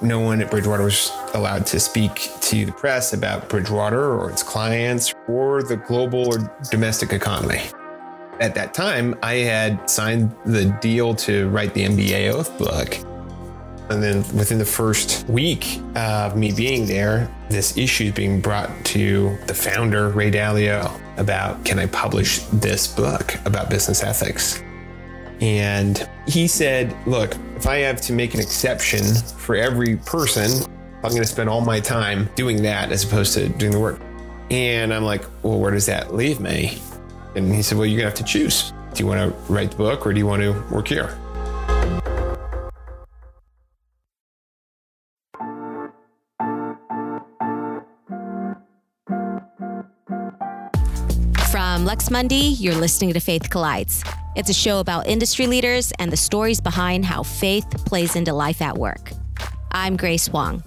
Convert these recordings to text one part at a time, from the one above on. No one at Bridgewater was allowed to speak to the press about Bridgewater or its clients or the global or domestic economy. At that time, I had signed the deal to write the MBA Oath book. And then within the first week of me being there, this issue is being brought to the founder, Ray Dalio, about, can I publish this book about business ethics? And he said, look, if I have to make an exception for every person, I'm going to spend all my time doing that as opposed to doing the work. And I'm like, well, where does that leave me? And he said, well, you're going to have to choose. Do you want to write the book or do you want to work here? From Lux Mundy, you're listening to Faith Collides. It's a show about industry leaders and the stories behind how faith plays into life at work. I'm Grace Wong,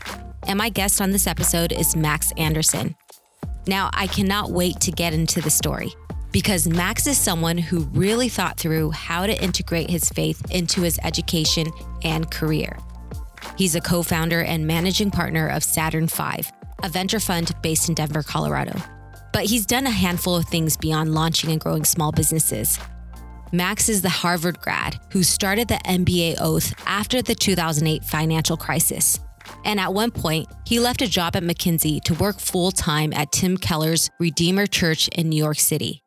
and my guest on this episode is Max Anderson. Now, I cannot wait to get into the story because Max is someone who really thought through how to integrate his faith into his education and career. He's a co-founder and managing partner of Saturn V, a venture fund based in Denver, Colorado. But he's done a handful of things beyond launching and growing small businesses. Max is the Harvard grad who started the MBA Oath after the 2008 financial crisis. And at one point, he left a job at McKinsey to work full-time at Tim Keller's Redeemer Church in New York City.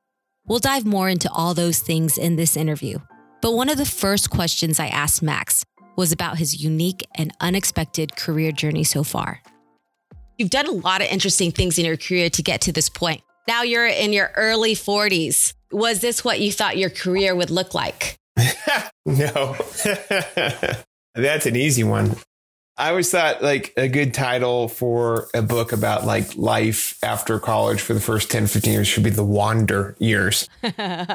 We'll dive more into all those things in this interview. But one of the first questions I asked Max was about his unique and unexpected career journey so far. You've done a lot of interesting things in your career to get to this point. Now you're in your early 40s. Was this what you thought your career would look like? No. That's an easy one. I always thought like a good title for a book about like life after college for the first 10, 15 years should be The Wander Years.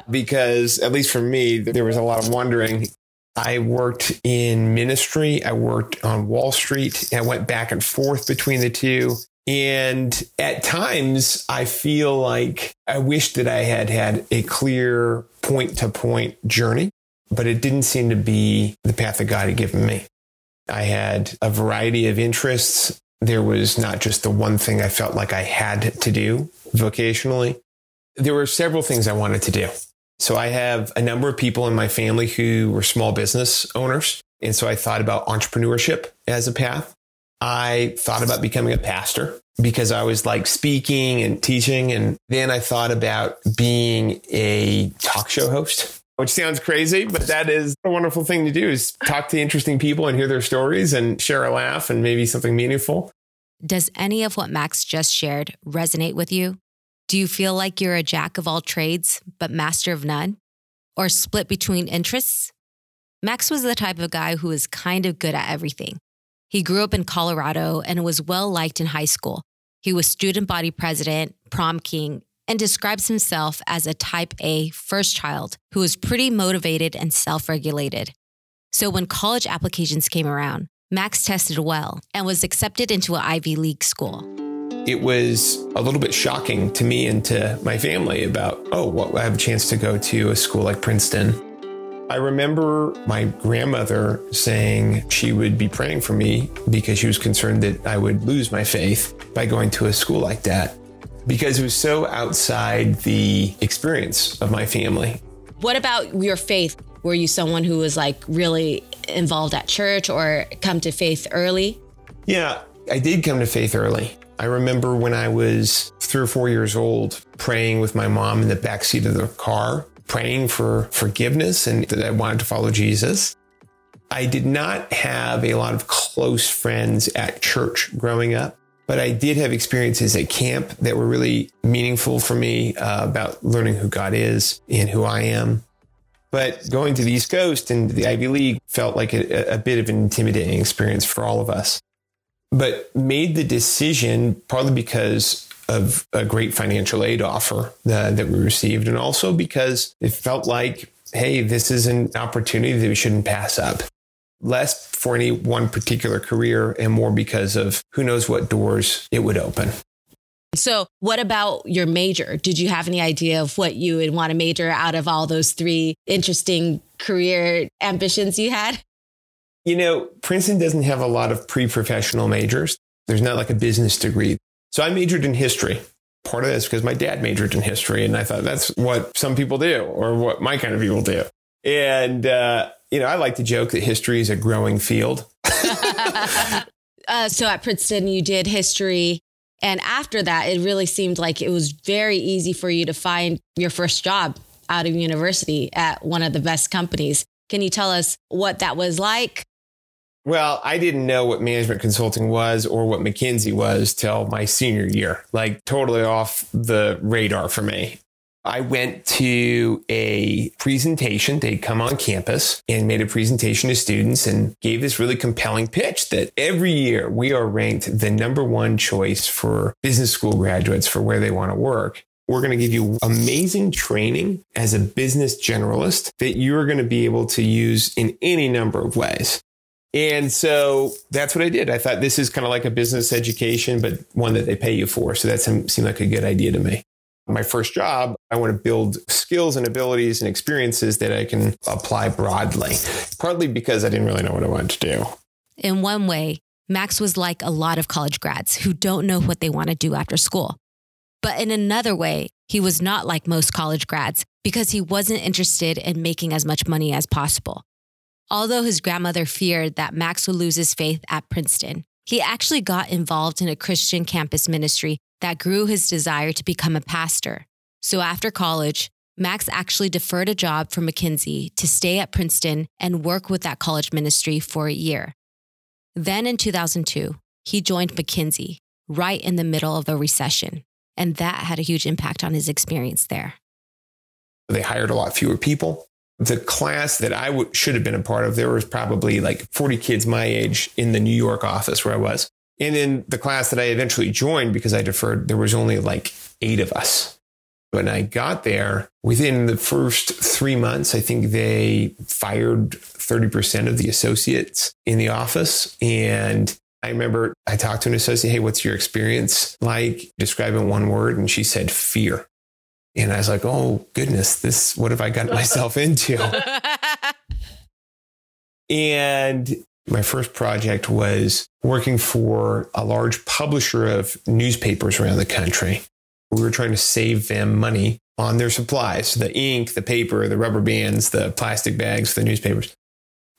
Because at least for me, there was a lot of wandering. I worked in ministry. I worked on Wall Street. I went back and forth between the two. And at times I feel like I wish that I had had a clear point-to-point journey, but it didn't seem to be the path that God had given me. I had a variety of interests. There was not just the one thing I felt like I had to do vocationally. There were several things I wanted to do. So I have a number of people in my family who were small business owners. And so I thought about entrepreneurship as a path. I thought about becoming a pastor because I was like speaking and teaching. And then I thought about being a talk show host, which sounds crazy, but that is a wonderful thing to do is talk to interesting people and hear their stories and share a laugh and maybe something meaningful. Does any of what Max just shared resonate with you? Do you feel like you're a jack of all trades, but master of none? Or split between interests? Max was the type of guy who was kind of good at everything. He grew up in Colorado and was well-liked in high school. He was student body president, prom king, and describes himself as a type A first child who was pretty motivated and self-regulated. So when college applications came around, Max tested well and was accepted into an Ivy League school. It was a little bit shocking to me and to my family about, I have a chance to go to a school like Princeton. I remember my grandmother saying she would be praying for me because she was concerned that I would lose my faith by going to a school like that because it was so outside the experience of my family. What about your faith? Were you someone who was like really involved at church or come to faith early? Yeah, I did come to faith early. I remember when I was 3 or 4 years old, praying with my mom in the backseat of the car, praying for forgiveness and that I wanted to follow Jesus. I did not have a lot of close friends at church growing up, but I did have experiences at camp that were really meaningful for me about learning who God is and who I am. But going to the East Coast and the Ivy League felt like a bit of an intimidating experience for all of us. But made the decision partly because of a great financial aid offer that we received. And also because it felt like, hey, this is an opportunity that we shouldn't pass up. Less for any one particular career and more because of who knows what doors it would open. So what about your major? Did you have any idea of what you would want to major out of all those three interesting career ambitions you had? You know, Princeton doesn't have a lot of pre-professional majors. There's not like a business degree. So I majored in history. Part of that's because my dad majored in history. And I thought that's what some people do or what my kind of people do. And, you know, I like to joke that history is a growing field. So at Princeton, you did history. And after that, it really seemed like it was very easy for you to find your first job out of university at one of the best companies. Can you tell us what that was like? Well, I didn't know what management consulting was or what McKinsey was till my senior year, like totally off the radar for me. I went to a presentation. They'd come on campus and made a presentation to students and gave this really compelling pitch that every year we are ranked the number one choice for business school graduates for where they want to work. We're going to give you amazing training as a business generalist that you're going to be able to use in any number of ways. And so that's what I did. I thought this is kind of like a business education, but one that they pay you for. So that seemed like a good idea to me. My first job, I want to build skills and abilities and experiences that I can apply broadly, partly because I didn't really know what I wanted to do. In one way, Max was like a lot of college grads who don't know what they want to do after school. But in another way, he was not like most college grads because he wasn't interested in making as much money as possible. Although his grandmother feared that Max would lose his faith at Princeton, he actually got involved in a Christian campus ministry that grew his desire to become a pastor. So after college, Max actually deferred a job from McKinsey to stay at Princeton and work with that college ministry for a year. Then in 2002, he joined McKinsey right in the middle of a recession, and that had a huge impact on his experience there. They hired a lot fewer people. The class that I should have been a part of, there was probably like 40 kids my age in the New York office where I was. And in the class that I eventually joined, because I deferred, there was only like 8 of us. When I got there, within the first 3 months, I think they fired 30% of the associates in the office. And I remember I talked to an associate, hey, what's your experience like? Describe in one word. And she said, fear. And I was like, oh, goodness, what have I gotten myself into? And my first project was working for a large publisher of newspapers around the country. We were trying to save them money on their supplies, the ink, the paper, the rubber bands, the plastic bags, the newspapers.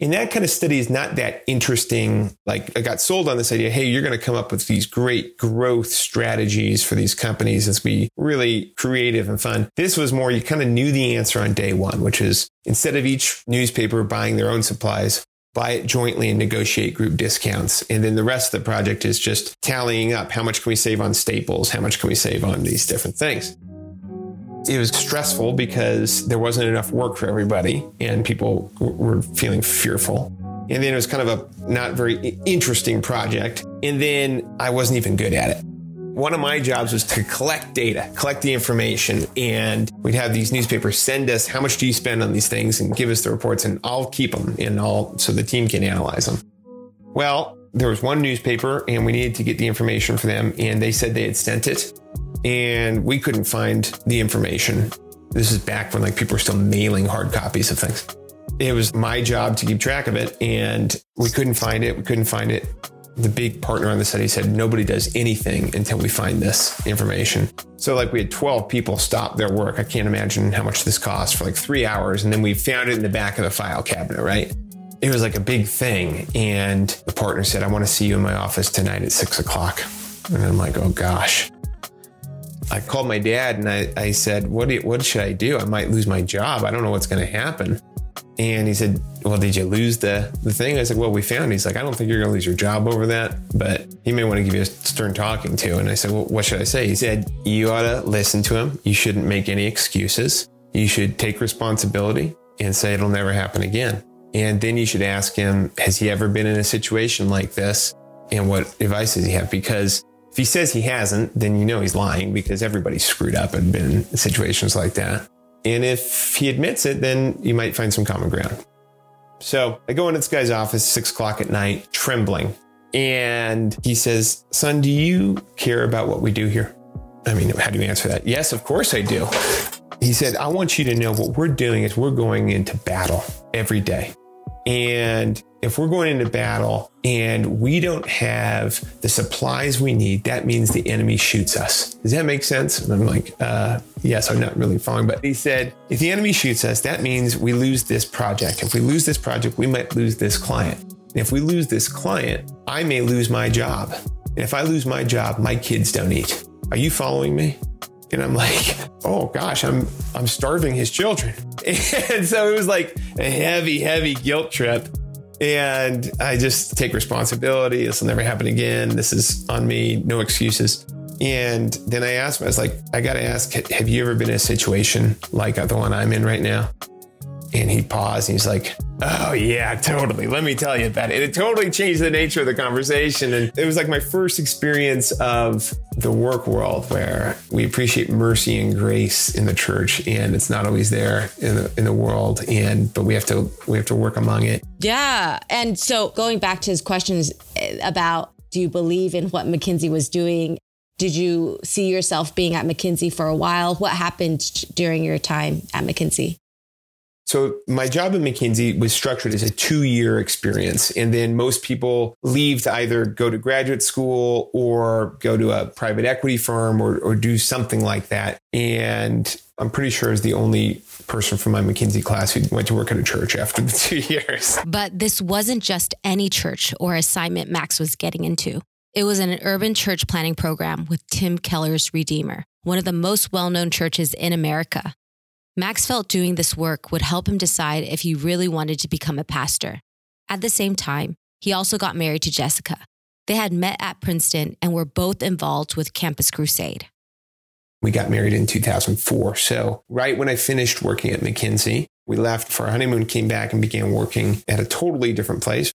And that kind of study is not that interesting. Like I got sold on this idea, hey, you're going to come up with these great growth strategies for these companies. It's going to be really creative and fun. This was more, you kind of knew the answer on day one, which is instead of each newspaper buying their own supplies, buy it jointly and negotiate group discounts. And then the rest of the project is just tallying up how much can we save on staples? How much can we save on these different things? It was stressful because there wasn't enough work for everybody and people were feeling fearful. And then it was kind of a not very interesting project. And then I wasn't even good at it. One of my jobs was to collect data, collect the information, and we'd have these newspapers send us how much do you spend on these things and give us the reports, and I'll keep them and so the team can analyze them. Well, there was one newspaper and we needed to get the information for them, and they said they had sent it and we couldn't find the information. This is back when like people were still mailing hard copies of things. It was my job to keep track of it, and we couldn't find it. The big partner on the study said, nobody does anything until we find this information. So like we had 12 people stop their work. I can't imagine how much this cost for like 3 hours. And then we found it in the back of the file cabinet, right? It was like a big thing. And the partner said, I want to see you in my office tonight at 6:00. And I'm like, oh gosh. I called my dad and I said, what should I do? I might lose my job. I don't know what's going to happen. And he said, well, did you lose the thing? I said, well, we found it. He's like, I don't think you're going to lose your job over that, but he may want to give you a stern talking to. And I said, well, what should I say? He said, you ought to listen to him. You shouldn't make any excuses. You should take responsibility and say it'll never happen again. And then you should ask him, has he ever been in a situation like this? And what advice does he have? Because if he says he hasn't, then you know he's lying, because everybody's screwed up and been in situations like that. And if he admits it, then you might find some common ground. So I go into this guy's office, 6:00 at night, trembling. And he says, son, do you care about what we do here? I mean, how do you answer that? Yes, of course I do. He said, I want you to know what we're doing is we're going into battle every day. And if we're going into battle and we don't have the supplies we need, that means the enemy shoots us. Does that make sense? And I'm like, yes, I'm not really following. But he said, if the enemy shoots us, that means we lose this project. If we lose this project, we might lose this client. And if we lose this client, I may lose my job. And if I lose my job, my kids don't eat. Are you following me? And I'm like, oh gosh, I'm starving his children. And so it was like a heavy, heavy guilt trip. And I just take responsibility. This will never happen again. This is on me. No excuses. And then I asked him, I was like, I got to ask, have you ever been in a situation like the one I'm in right now? And he paused and he's like, oh yeah, totally. Let me tell you about it. And it totally changed the nature of the conversation. And it was like my first experience of the work world where we appreciate mercy and grace in the church. And it's not always there in the world. But we have to work among it. Yeah. And so going back to his questions about, do you believe in what McKinsey was doing? Did you see yourself being at McKinsey for a while? What happened during your time at McKinsey? So my job at McKinsey was structured as a 2-year experience. And then most people leave to either go to graduate school or go to a private equity firm or do something like that. And I'm pretty sure I was the only person from my McKinsey class who went to work at a church after the 2 years. But this wasn't just any church or assignment Max was getting into. It was an urban church planning program with Tim Keller's Redeemer, one of the most well-known churches in America. Max felt doing this work would help him decide if he really wanted to become a pastor. At the same time, he also got married to Jessica. They had met at Princeton and were both involved with Campus Crusade. We got married in 2004. So right when I finished working at McKinsey, we left for our honeymoon, came back and began working at a totally different place.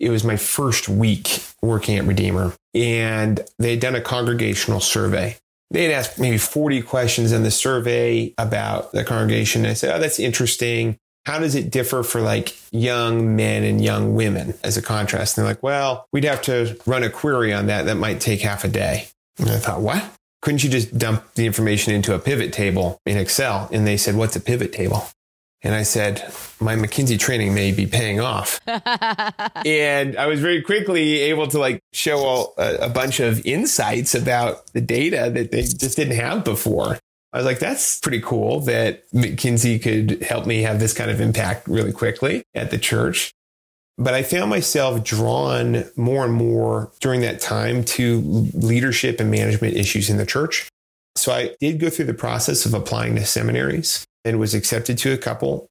It was my first week working at Redeemer, and they had done a congregational survey. They had asked maybe 40 questions in the survey about the congregation. I said, oh, that's interesting. How does it differ for like young men and young women as a contrast? And they're like, well, we'd have to run a query on that. That might take half a day. And I thought, what? Couldn't you just dump the information into a pivot table in Excel? And they said, what's a pivot table? And I said, my McKinsey training may be paying off. And I was very quickly able to like show a bunch of insights about the data that they just didn't have before. I was like, that's pretty cool that McKinsey could help me have this kind of impact really quickly at the church. But I found myself drawn more and more during that time to leadership and management issues in the church. So I did go through the process of applying to seminaries and was accepted to a couple.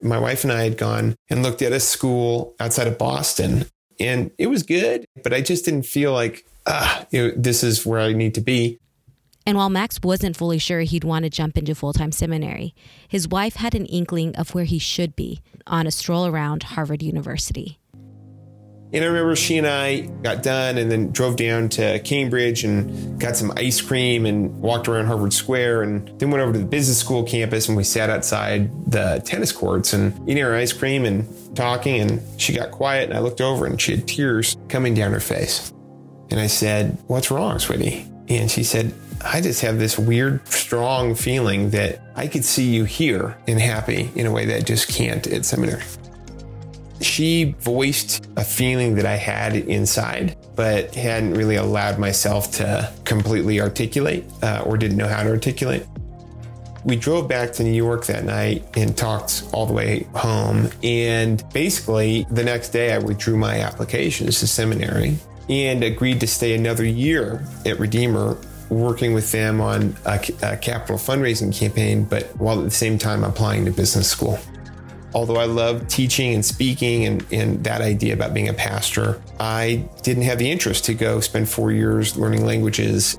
My wife and I had gone and looked at a school outside of Boston, and it was good, but I just didn't feel like, this is where I need to be. And while Max wasn't fully sure he'd want to jump into full-time seminary, his wife had an inkling of where he should be on a stroll around Harvard University. And I remember she and I got done and then drove down to Cambridge and got some ice cream and walked around Harvard Square and then went over to the business school campus and we sat outside the tennis courts and eating our ice cream and talking, and she got quiet and I looked over and she had tears coming down her face. And I said, what's wrong, sweetie? And she said, I just have this weird, strong feeling that I could see you here and happy in a way that I just can't at seminary. She voiced a feeling that I had inside, but hadn't really allowed myself to completely articulate or didn't know how to articulate. We drove back to New York that night and talked all the way home. And basically the next day I withdrew my applications to seminary and agreed to stay another year at Redeemer, working with them on a capital fundraising campaign, but while at the same time applying to business school. Although I love teaching and speaking and that idea about being a pastor, I didn't have the interest to go spend 4 years learning languages.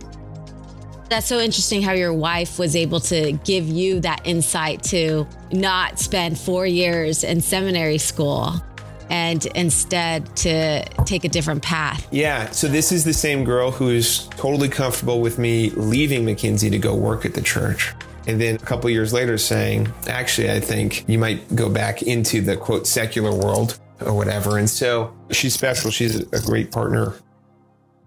That's so interesting how your wife was able to give you that insight to not spend 4 years in seminary school and instead to take a different path. Yeah. So this is the same girl who is totally comfortable with me leaving McKinsey to go work at the church. And then a couple of years later saying, actually, I think you might go back into the, quote, secular world or whatever. And so she's special. She's a great partner.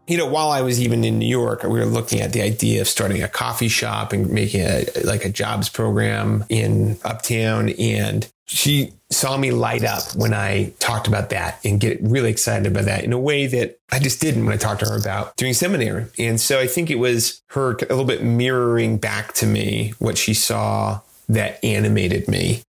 You know, while I was even in New York, we were looking at the idea of starting a coffee shop and making a jobs program in Uptown. And she saw me light up when I talked about that and get really excited about that in a way that I just didn't when I talked to her about doing seminary. And so I think it was her a little bit mirroring back to me what she saw that animated me.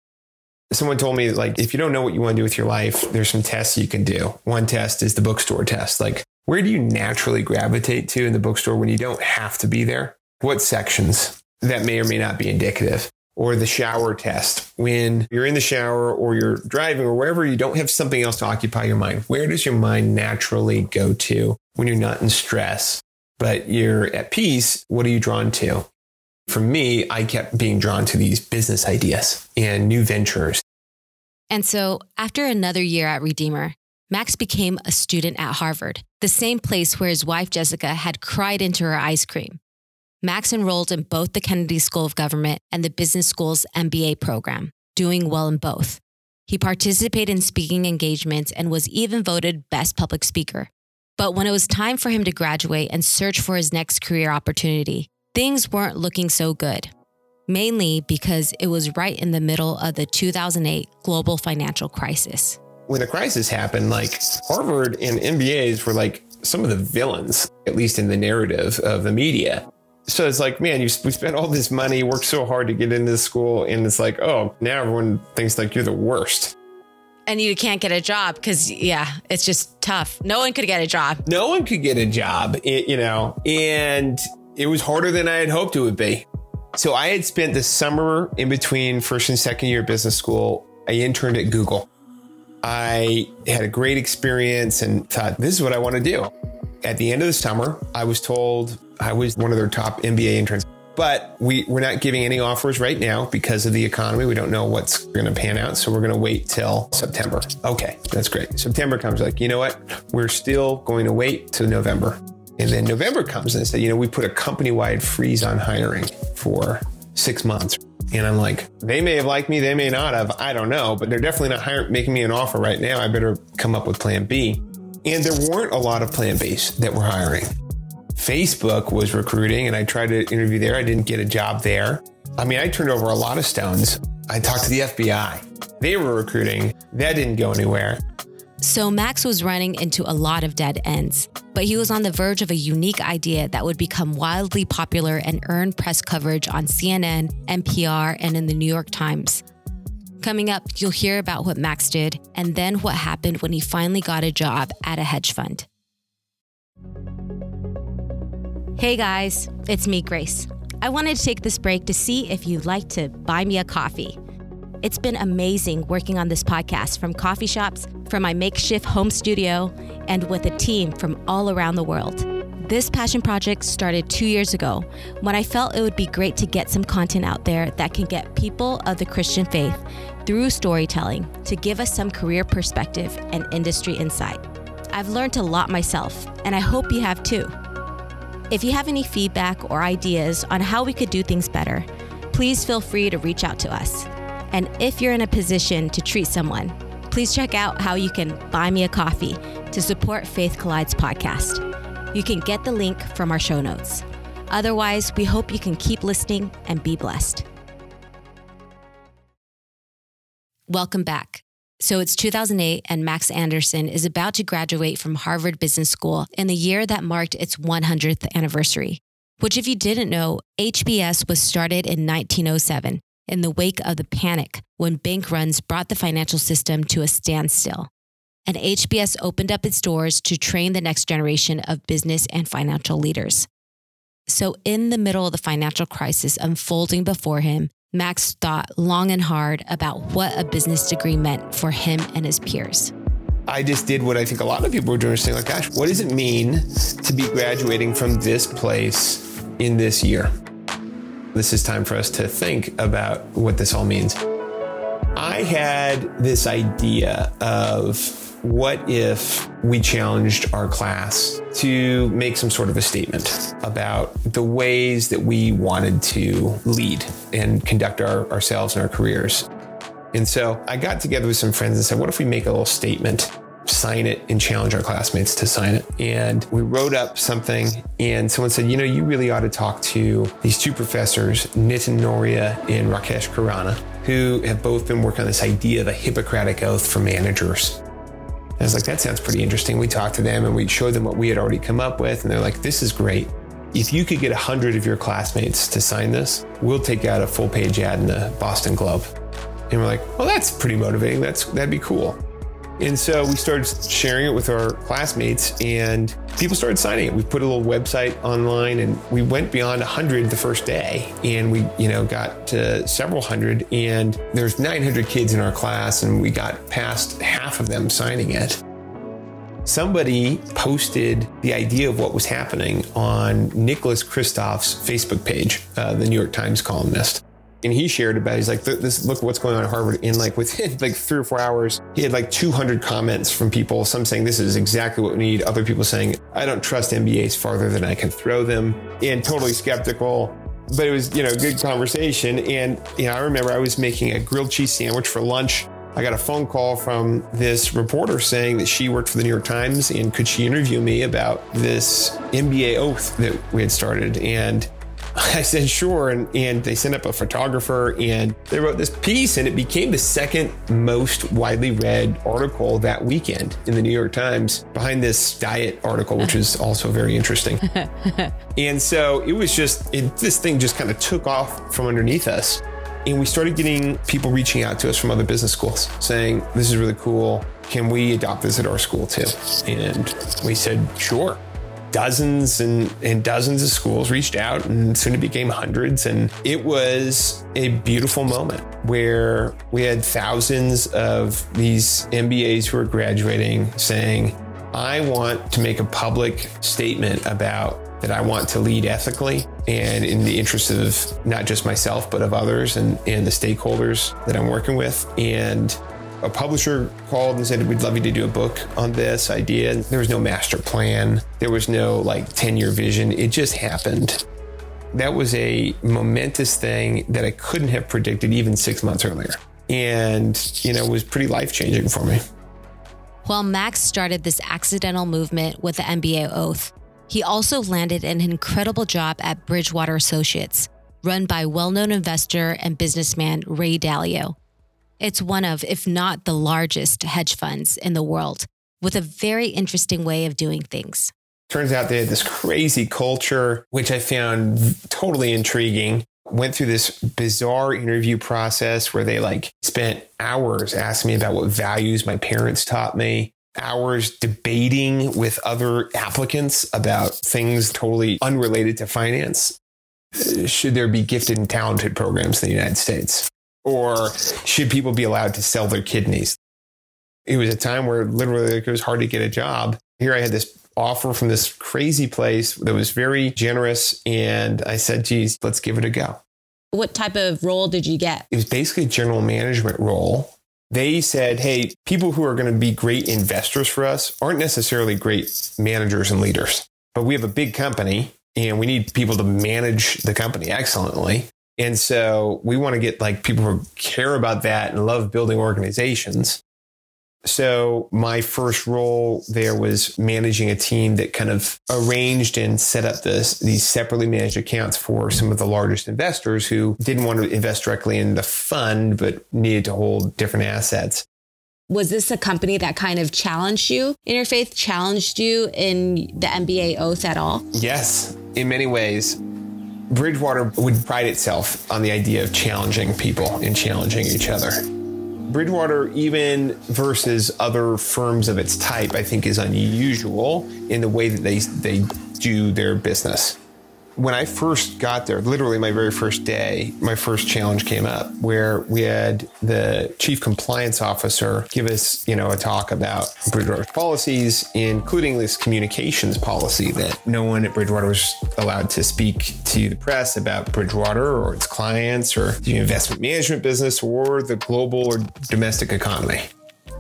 Someone told me, like, if you don't know what you want to do with your life, there's some tests you can do. One test is the bookstore test. Like, where do you naturally gravitate to in the bookstore when you don't have to be there? What sections? That may or may not be indicative. Or the shower test. When you're in the shower or you're driving or wherever, you don't have something else to occupy your mind. Where does your mind naturally go to when you're not in stress, but you're at peace? What are you drawn to? For me, I kept being drawn to these business ideas and new ventures. And so after another year at Redeemer, Max became a student at Harvard, the same place where his wife, Jessica, had cried into her ice cream. Max enrolled in both the Kennedy School of Government and the business school's MBA program, doing well in both. He participated in speaking engagements and was even voted best public speaker. But when it was time for him to graduate and search for his next career opportunity, things weren't looking so good, mainly because it was right in the middle of the 2008 global financial crisis. When the crisis happened, like, Harvard and MBAs were like some of the villains, at least in the narrative of the media. So it's like, man, we spent all this money, worked so hard to get into school, and it's like, oh, now everyone thinks like you're the worst. And you can't get a job because, yeah, it's just tough. No one could get a job. No one could get a job, you know, and it was harder than I had hoped it would be. So I had spent the summer in between first and second year business school. I interned at Google. I had a great experience and thought, this is what I want to do. At the end of the summer, I was told I was one of their top MBA interns, but we're not giving any offers right now because of the economy. We don't know what's going to pan out. So we're going to wait till September. Okay, that's great. September comes, like, you know what? We're still going to wait till November. And then November comes and they say, you know, we put a company-wide freeze on hiring for 6 months. And I'm like, they may have liked me, they may not have, I don't know, but they're definitely not making me an offer right now. I better come up with plan B. And there weren't a lot of plan Bs that were hiring. Facebook was recruiting and I tried to interview there. I didn't get a job there. I mean, I turned over a lot of stones. I talked to the FBI. They were recruiting. That didn't go anywhere. So Max was running into a lot of dead ends, but he was on the verge of a unique idea that would become wildly popular and earn press coverage on CNN, NPR, and in the New York Times. Coming up, you'll hear about what Max did and then what happened when he finally got a job at a hedge fund. Hey guys, it's me, Grace. I wanted to take this break to see if you'd like to buy me a coffee. It's been amazing working on this podcast from coffee shops, from my makeshift home studio, and with a team from all around the world. This passion project started 2 years ago when I felt it would be great to get some content out there that can get people of the Christian faith through storytelling to give us some career perspective and industry insight. I've learned a lot myself, and I hope you have too. If you have any feedback or ideas on how we could do things better, please feel free to reach out to us. And if you're in a position to treat someone, please check out how you can buy me a coffee to support Faith Collides podcast. You can get the link from our show notes. Otherwise, we hope you can keep listening and be blessed. Welcome back. So it's 2008 and Max Anderson is about to graduate from Harvard Business School in the year that marked its 100th anniversary, which, if you didn't know, HBS was started in 1907. In the wake of the panic when bank runs brought the financial system to a standstill. And HBS opened up its doors to train the next generation of business and financial leaders. So in the middle of the financial crisis unfolding before him, Max thought long and hard about what a business degree meant for him and his peers. I just did what I think a lot of people were doing, saying like, gosh, what does it mean to be graduating from this place in this year? This is time for us to think about what this all means. I had this idea of what if we challenged our class to make some sort of a statement about the ways that we wanted to lead and conduct ourselves and our careers. And so I got together with some friends and said, what if we make a little statement? sign it and challenge our classmates to sign it. And we wrote up something and someone said, you know, you really ought to talk to these two professors, Nitin Noria and Rakesh Karana, who have both been working on this idea of a Hippocratic Oath for managers. And I was like, that sounds pretty interesting. We talked to them and we showed them what we had already come up with. And they're like, this is great. If you could get 100 of your classmates to sign this, we'll take out a full page ad in the Boston Globe. And we're like, well, that's pretty motivating. That'd be cool. And so we started sharing it with our classmates and people started signing it. We put a little website online and we went beyond 100 the first day. And we, got to several hundred, and there's 900 kids in our class and we got past half of them signing it. Somebody posted the idea of what was happening on Nicholas Kristof's Facebook page, the New York Times columnist. And he shared about it. He's like, look what's going on at Harvard. And within 3 or 4 hours, he had 200 comments from people, some saying this is exactly what we need. Other people saying, I don't trust MBAs farther than I can throw them, and totally skeptical. But it was, a good conversation. And, I remember I was making a grilled cheese sandwich for lunch. I got a phone call from this reporter saying that she worked for the New York Times and could she interview me about this MBA Oath that we had started. And I said, sure. And they sent up a photographer and they wrote this piece, and it became the second most widely read article that weekend in the New York Times, behind this diet article, which is also very interesting. And so it was this thing just kind of took off from underneath us. And we started getting people reaching out to us from other business schools saying, this is really cool. Can we adopt this at our school too? And we said, sure. Dozens and dozens of schools reached out, and soon it became hundreds. And it was a beautiful moment where we had thousands of these MBAs who were graduating saying, I want to make a public statement about that I want to lead ethically and in the interest of not just myself, but of others and the stakeholders that I'm working with. And a publisher called and said, we'd love you to do a book on this idea. There was no master plan. There was no 10-year vision. It just happened. That was a momentous thing that I couldn't have predicted even 6 months earlier. And, it was pretty life-changing for me. While Max started this accidental movement with the MBA Oath, he also landed an incredible job at Bridgewater Associates, run by well-known investor and businessman Ray Dalio. It's one of, if not the largest, hedge funds in the world, with a very interesting way of doing things. Turns out they had this crazy culture, which I found totally intriguing. Went through this bizarre interview process where they spent hours asking me about what values my parents taught me, hours debating with other applicants about things totally unrelated to finance. Should there be gifted and talented programs in the United States? Or should people be allowed to sell their kidneys? It was a time where literally it was hard to get a job. Here I had this offer from this crazy place that was very generous. And I said, geez, let's give it a go. What type of role did you get? It was basically a general management role. They said, hey, people who are going to be great investors for us aren't necessarily great managers and leaders, but we have a big company and we need people to manage the company excellently. And so we want to get people who care about that and love building organizations. So my first role there was managing a team that kind of arranged and set up these separately managed accounts for some of the largest investors who didn't want to invest directly in the fund, but needed to hold different assets. Was this a company that kind of challenged you, Interfaith challenged you in the MBA Oath at all? Yes, in many ways. Bridgewater would pride itself on the idea of challenging people and challenging each other. Bridgewater, even versus other firms of its type, I think is unusual in the way that they do their business. When I first got there, literally my very first day, my first challenge came up where we had the chief compliance officer give us, a talk about Bridgewater's policies, including this communications policy that no one at Bridgewater was allowed to speak to the press about Bridgewater or its clients or the investment management business or the global or domestic economy.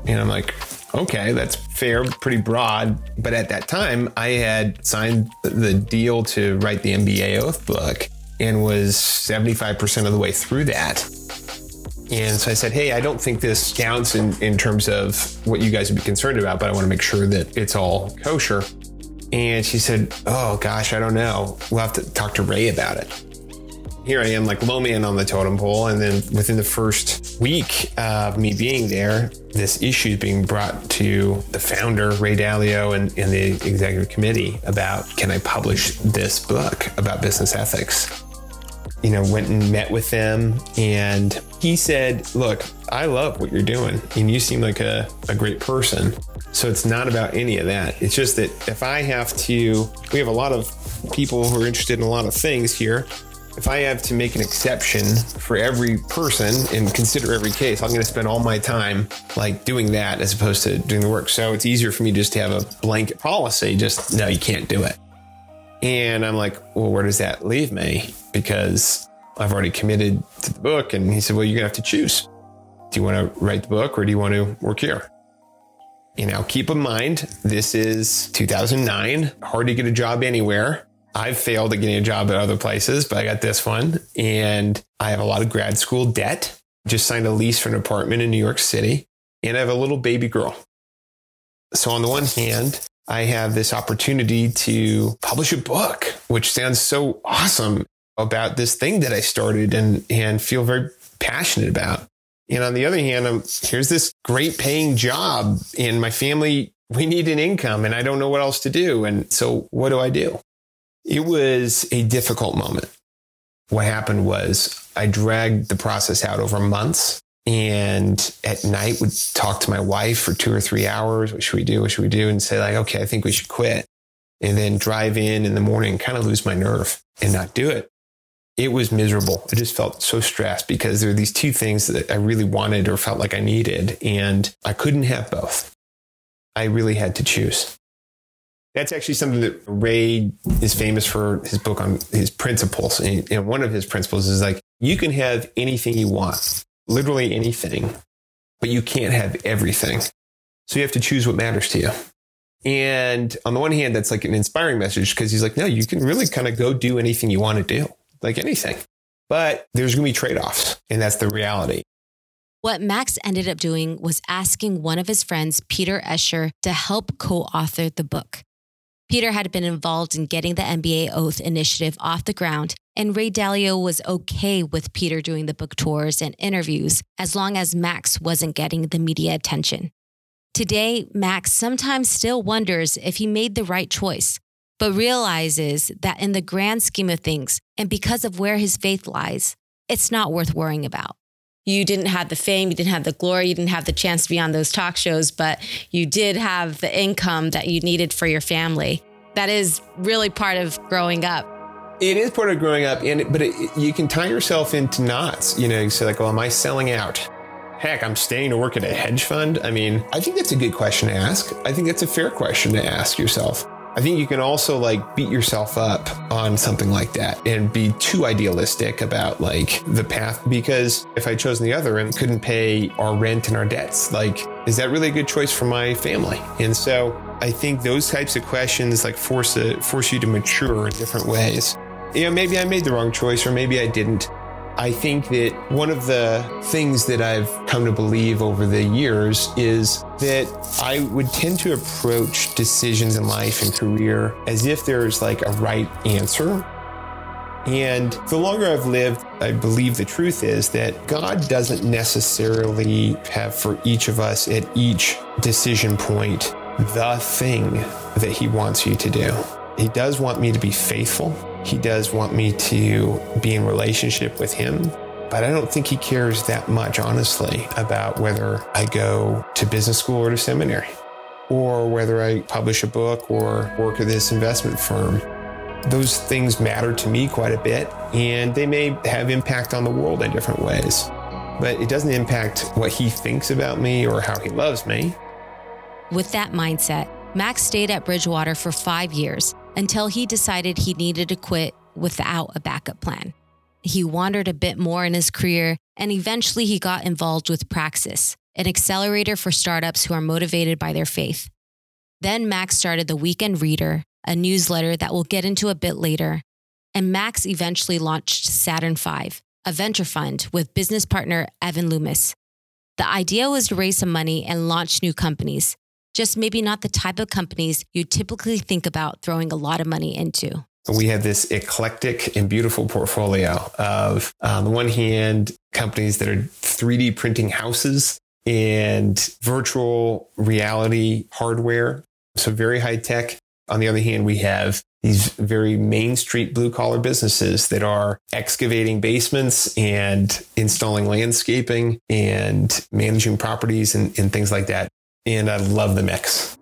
And I'm like, okay, that's fair, pretty broad. But at that time, I had signed the deal to write the MBA Oath book and was 75% of the way through that. And so I said, hey, I don't think this counts in terms of what you guys would be concerned about, but I want to make sure that it's all kosher. And she said, oh gosh, I don't know. We'll have to talk to Ray about it. Here I am, like low man on the totem pole. And then within the first week of me being there, this issue is being brought to the founder, Ray Dalio, and the executive committee about, can I publish this book about business ethics? You know, went and met with them, and he said, look, I love what you're doing and you seem like a great person. So it's not about any of that. It's just that if I have to, we have a lot of people who are interested in a lot of things here. If I have to make an exception for every person and consider every case, I'm going to spend all my time like doing that as opposed to doing the work. So it's easier for me just to have a blanket policy, just no, you can't do it. And I'm like, well, where does that leave me? Because I've already committed to the book. And he said, well, you're going to have to choose. Do you want to write the book or do you want to work here? You know, keep in mind, this is 2009, hard to get a job anywhere. I've failed at getting a job at other places, but I got this one. And I have a lot of grad school debt. Just signed a lease for an apartment in New York City. And I have a little baby girl. So on the one hand, I have this opportunity to publish a book, which sounds so awesome, about this thing that I started and feel very passionate about. And on the other hand, here's this great paying job and my family, we need an income and I don't know what else to do. And so what do I do? It was a difficult moment. What happened was I dragged the process out over months, and at night would talk to my wife for 2 or 3 hours. What should we do? What should we do? And say like, okay, I think we should quit. And then drive in the morning and kind of lose my nerve and not do it. It was miserable. I just felt so stressed because there were these two things that I really wanted or felt like I needed, and I couldn't have both. I really had to choose. That's actually something that Ray is famous for, his book on his principles. And one of his principles is like, you can have anything you want, literally anything, but you can't have everything. So you have to choose what matters to you. And on the one hand, that's like an inspiring message because he's like, no, you can really kind of go do anything you want to do, like anything. But there's going to be trade-offs. And that's the reality. What Max ended up doing was asking one of his friends, Peter Escher, to help co-author the book. Peter had been involved in getting the MBA Oath initiative off the ground, and Ray Dalio was okay with Peter doing the book tours and interviews as long as Max wasn't getting the media attention. Today, Max sometimes still wonders if he made the right choice, but realizes that in the grand scheme of things, and because of where his faith lies, it's not worth worrying about. You didn't have the fame, you didn't have the glory, you didn't have the chance to be on those talk shows, but you did have the income that you needed for your family. That is really part of growing up. It is part of growing up, but you can tie yourself into knots. You know, you say like, well, am I selling out? Heck, I'm staying to work at a hedge fund. I mean, I think that's a good question to ask. I think that's a fair question to ask yourself. I think you can also like beat yourself up on something like that and be too idealistic about like the path, because if I chose the other and couldn't pay our rent and our debts, like, is that really a good choice for my family? And so I think those types of questions like force you to mature in different ways. You know, maybe I made the wrong choice or maybe I didn't. I think that one of the things that I've come to believe over the years is that I would tend to approach decisions in life and career as if there's like a right answer. And the longer I've lived, I believe the truth is that God doesn't necessarily have for each of us at each decision point the thing that he wants you to do. He does want me to be faithful. He does want me to be in relationship with him, but I don't think he cares that much, honestly, about whether I go to business school or to seminary, or whether I publish a book or work at this investment firm. Those things matter to me quite a bit, and they may have impact on the world in different ways, but it doesn't impact what he thinks about me or how he loves me. With that mindset, Max stayed at Bridgewater for 5 years until he decided he needed to quit without a backup plan. He wandered a bit more in his career, and eventually he got involved with Praxis, an accelerator for startups who are motivated by their faith. Then Max started The Weekend Reader, a newsletter that we'll get into a bit later, and Max eventually launched Saturn V, a venture fund with business partner Evan Loomis. The idea was to raise some money and launch new companies, just maybe not the type of companies you typically think about throwing a lot of money into. We have this eclectic and beautiful portfolio of, on the one hand, companies that are 3D printing houses and virtual reality hardware, so very high tech. On the other hand, we have these very Main Street blue collar businesses that are excavating basements and installing landscaping and managing properties and things like that. And I love the mix.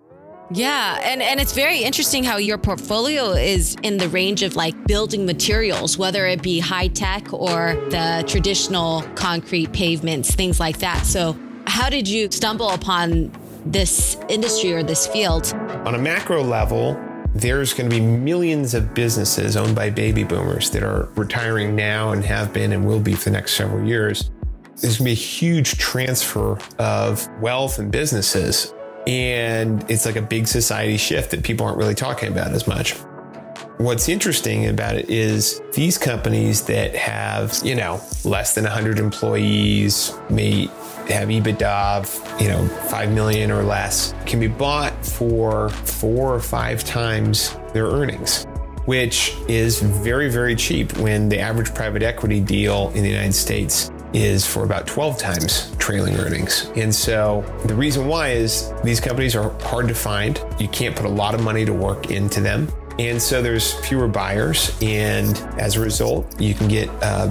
Yeah. And it's very interesting how your portfolio is in the range of like building materials, whether it be high tech or the traditional concrete pavements, things like that. So how did you stumble upon this industry or this field? On a macro level, there's going to be millions of businesses owned by baby boomers that are retiring now and have been and will be for the next several years. There's going to be a huge transfer of wealth and businesses. And it's like a big society shift that people aren't really talking about as much. What's interesting about it is these companies that have, you know, less than 100 employees, may have EBITDA of, you know, 5 million or less, can be bought for 4 or 5 times their earnings, which is very, very cheap when the average private equity deal in the United States is for about 12 times trailing earnings. And so the reason why is these companies are hard to find. You can't put a lot of money to work into them. And so there's fewer buyers. And as a result, you can get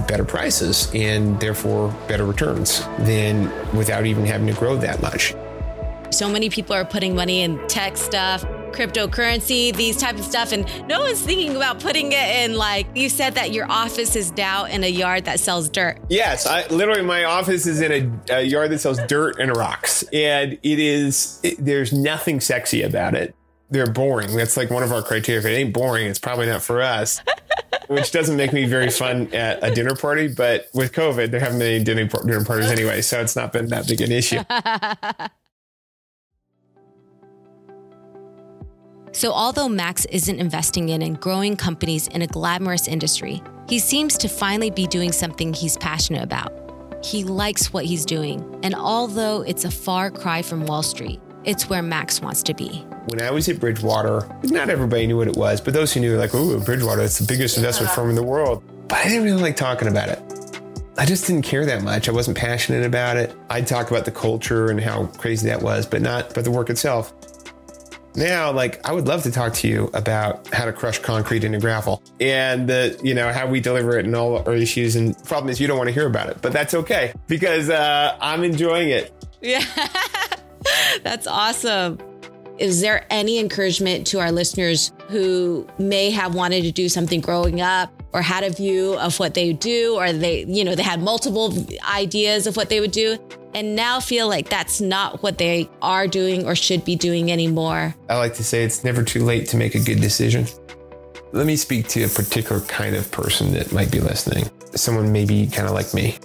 better prices and therefore better returns than without even having to grow that much. So many people are putting money in tech stuff, cryptocurrency, these type of stuff. And no one's thinking about putting it in, like you said, that your office is now in a yard that sells dirt. Yes, literally my office is in a yard that sells dirt and rocks. And there's nothing sexy about it. They're boring. That's like one of our criteria. If it ain't boring, it's probably not for us, which doesn't make me very fun at a dinner party. But with COVID, there haven't been any dinner parties anyway, so it's not been that big an issue. So although Max isn't investing in and growing companies in a glamorous industry, he seems to finally be doing something he's passionate about. He likes what he's doing. And although it's a far cry from Wall Street, it's where Max wants to be. When I was at Bridgewater, not everybody knew what it was, but those who knew were like, ooh, Bridgewater, it's the biggest investment firm in the world. But I didn't really like talking about it. I just didn't care that much. I wasn't passionate about it. I'd talk about the culture and how crazy that was, but not about the work itself. Now, like, I would love to talk to you about how to crush concrete into gravel and how we deliver it and all our issues. And the problem is you don't want to hear about it, but that's okay because I'm enjoying it. Yeah, that's awesome. Is there any encouragement to our listeners who may have wanted to do something growing up or had a view of what they do, or they had multiple ideas of what they would do and now feel like that's not what they are doing or should be doing anymore? I like to say it's never too late to make a good decision. Let me speak to a particular kind of person that might be listening. Someone maybe kind of like me.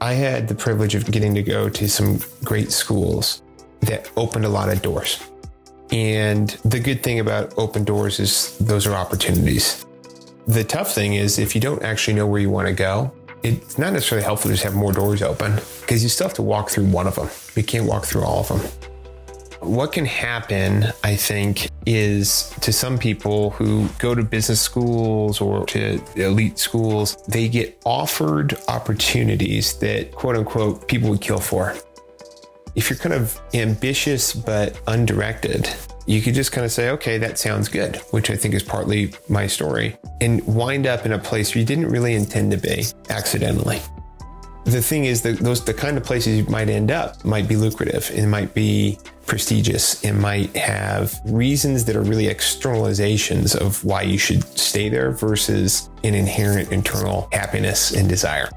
I had the privilege of getting to go to some great schools that opened a lot of doors. And the good thing about open doors is those are opportunities. The tough thing is if you don't actually know where you want to go, it's not necessarily helpful to just have more doors open because you still have to walk through one of them. You can't walk through all of them. What can happen, I think, is to some people who go to business schools or to elite schools, they get offered opportunities that, quote unquote, people would kill for. If you're kind of ambitious but undirected, you could just kind of say, okay, that sounds good, which I think is partly my story, and wind up in a place where you didn't really intend to be accidentally. The thing is that the kind of places you might end up might be lucrative and might be prestigious and might have reasons that are really externalizations of why you should stay there versus an inherent internal happiness and desire.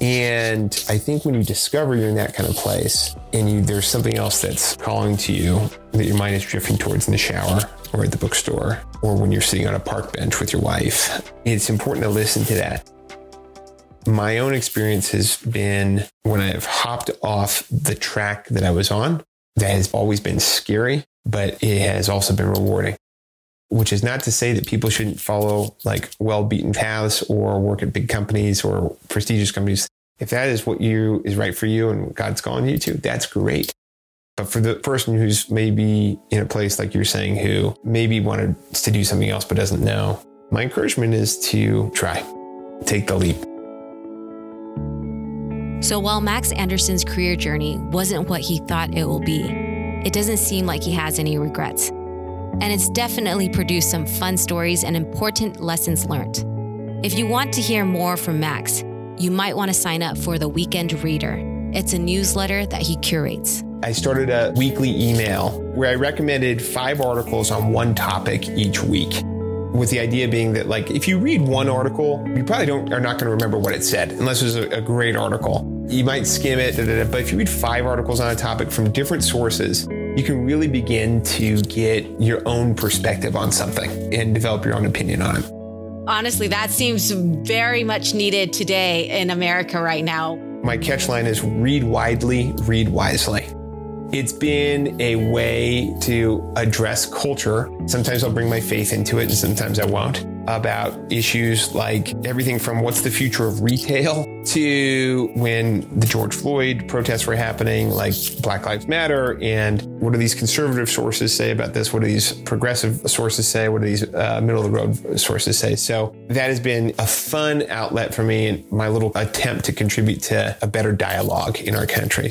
And I think when you discover you're in that kind of place and there's something else that's calling to you that your mind is drifting towards in the shower or at the bookstore or when you're sitting on a park bench with your wife, it's important to listen to that. My own experience has been when I have hopped off the track that I was on, that has always been scary, but it has also been rewarding. which is not to say that people shouldn't follow like well-beaten paths or work at big companies or prestigious companies. If that is what you is right for you and God's calling you to, that's great. But for the person who's maybe in a place like you're saying, who maybe wanted to do something else but doesn't know, my encouragement is to try, take the leap. So while Max Anderson's career journey wasn't what he thought it will be, it doesn't seem like he has any regrets. And it's definitely produced some fun stories and important lessons learned. If you want to hear more from Max, you might want to sign up for The Weekend Reader. It's a newsletter that he curates. I started a weekly email where I recommended 5 articles on one topic each week, with the idea being that, like, if you read one article, you probably are not going to remember what it said, unless it was a great article. You might skim it, but if you read 5 articles on a topic from different sources, you can really begin to get your own perspective on something and develop your own opinion on it. Honestly, that seems very much needed today in America right now. My catchline is read widely, read wisely. It's been a way to address culture. Sometimes I'll bring my faith into it and sometimes I won't, about issues like everything from what's the future of retail to when the George Floyd protests were happening, like Black Lives Matter, and what do these conservative sources say about this? What do these progressive sources say? What do these middle of the road sources say? So that has been a fun outlet for me and my little attempt to contribute to a better dialogue in our country.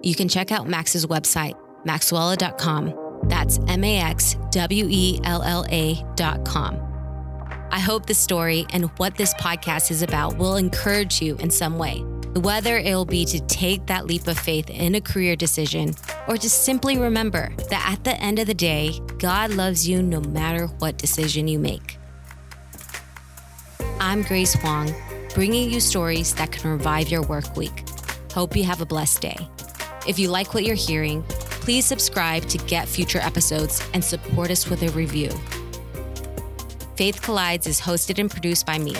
You can check out Max's website, maxwella.com. That's maxwella.com. I hope this story and what this podcast is about will encourage you in some way, whether it'll be to take that leap of faith in a career decision or just simply remember that at the end of the day, God loves you no matter what decision you make. I'm Grace Wong, bringing you stories that can revive your work week. Hope you have a blessed day. If you like what you're hearing, please subscribe to get future episodes and support us with a review. Faith Collides is hosted and produced by me.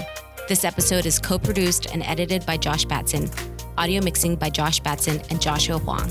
This episode is co-produced and edited by Josh Batson, audio mixing by Josh Batson and Joshua Huang.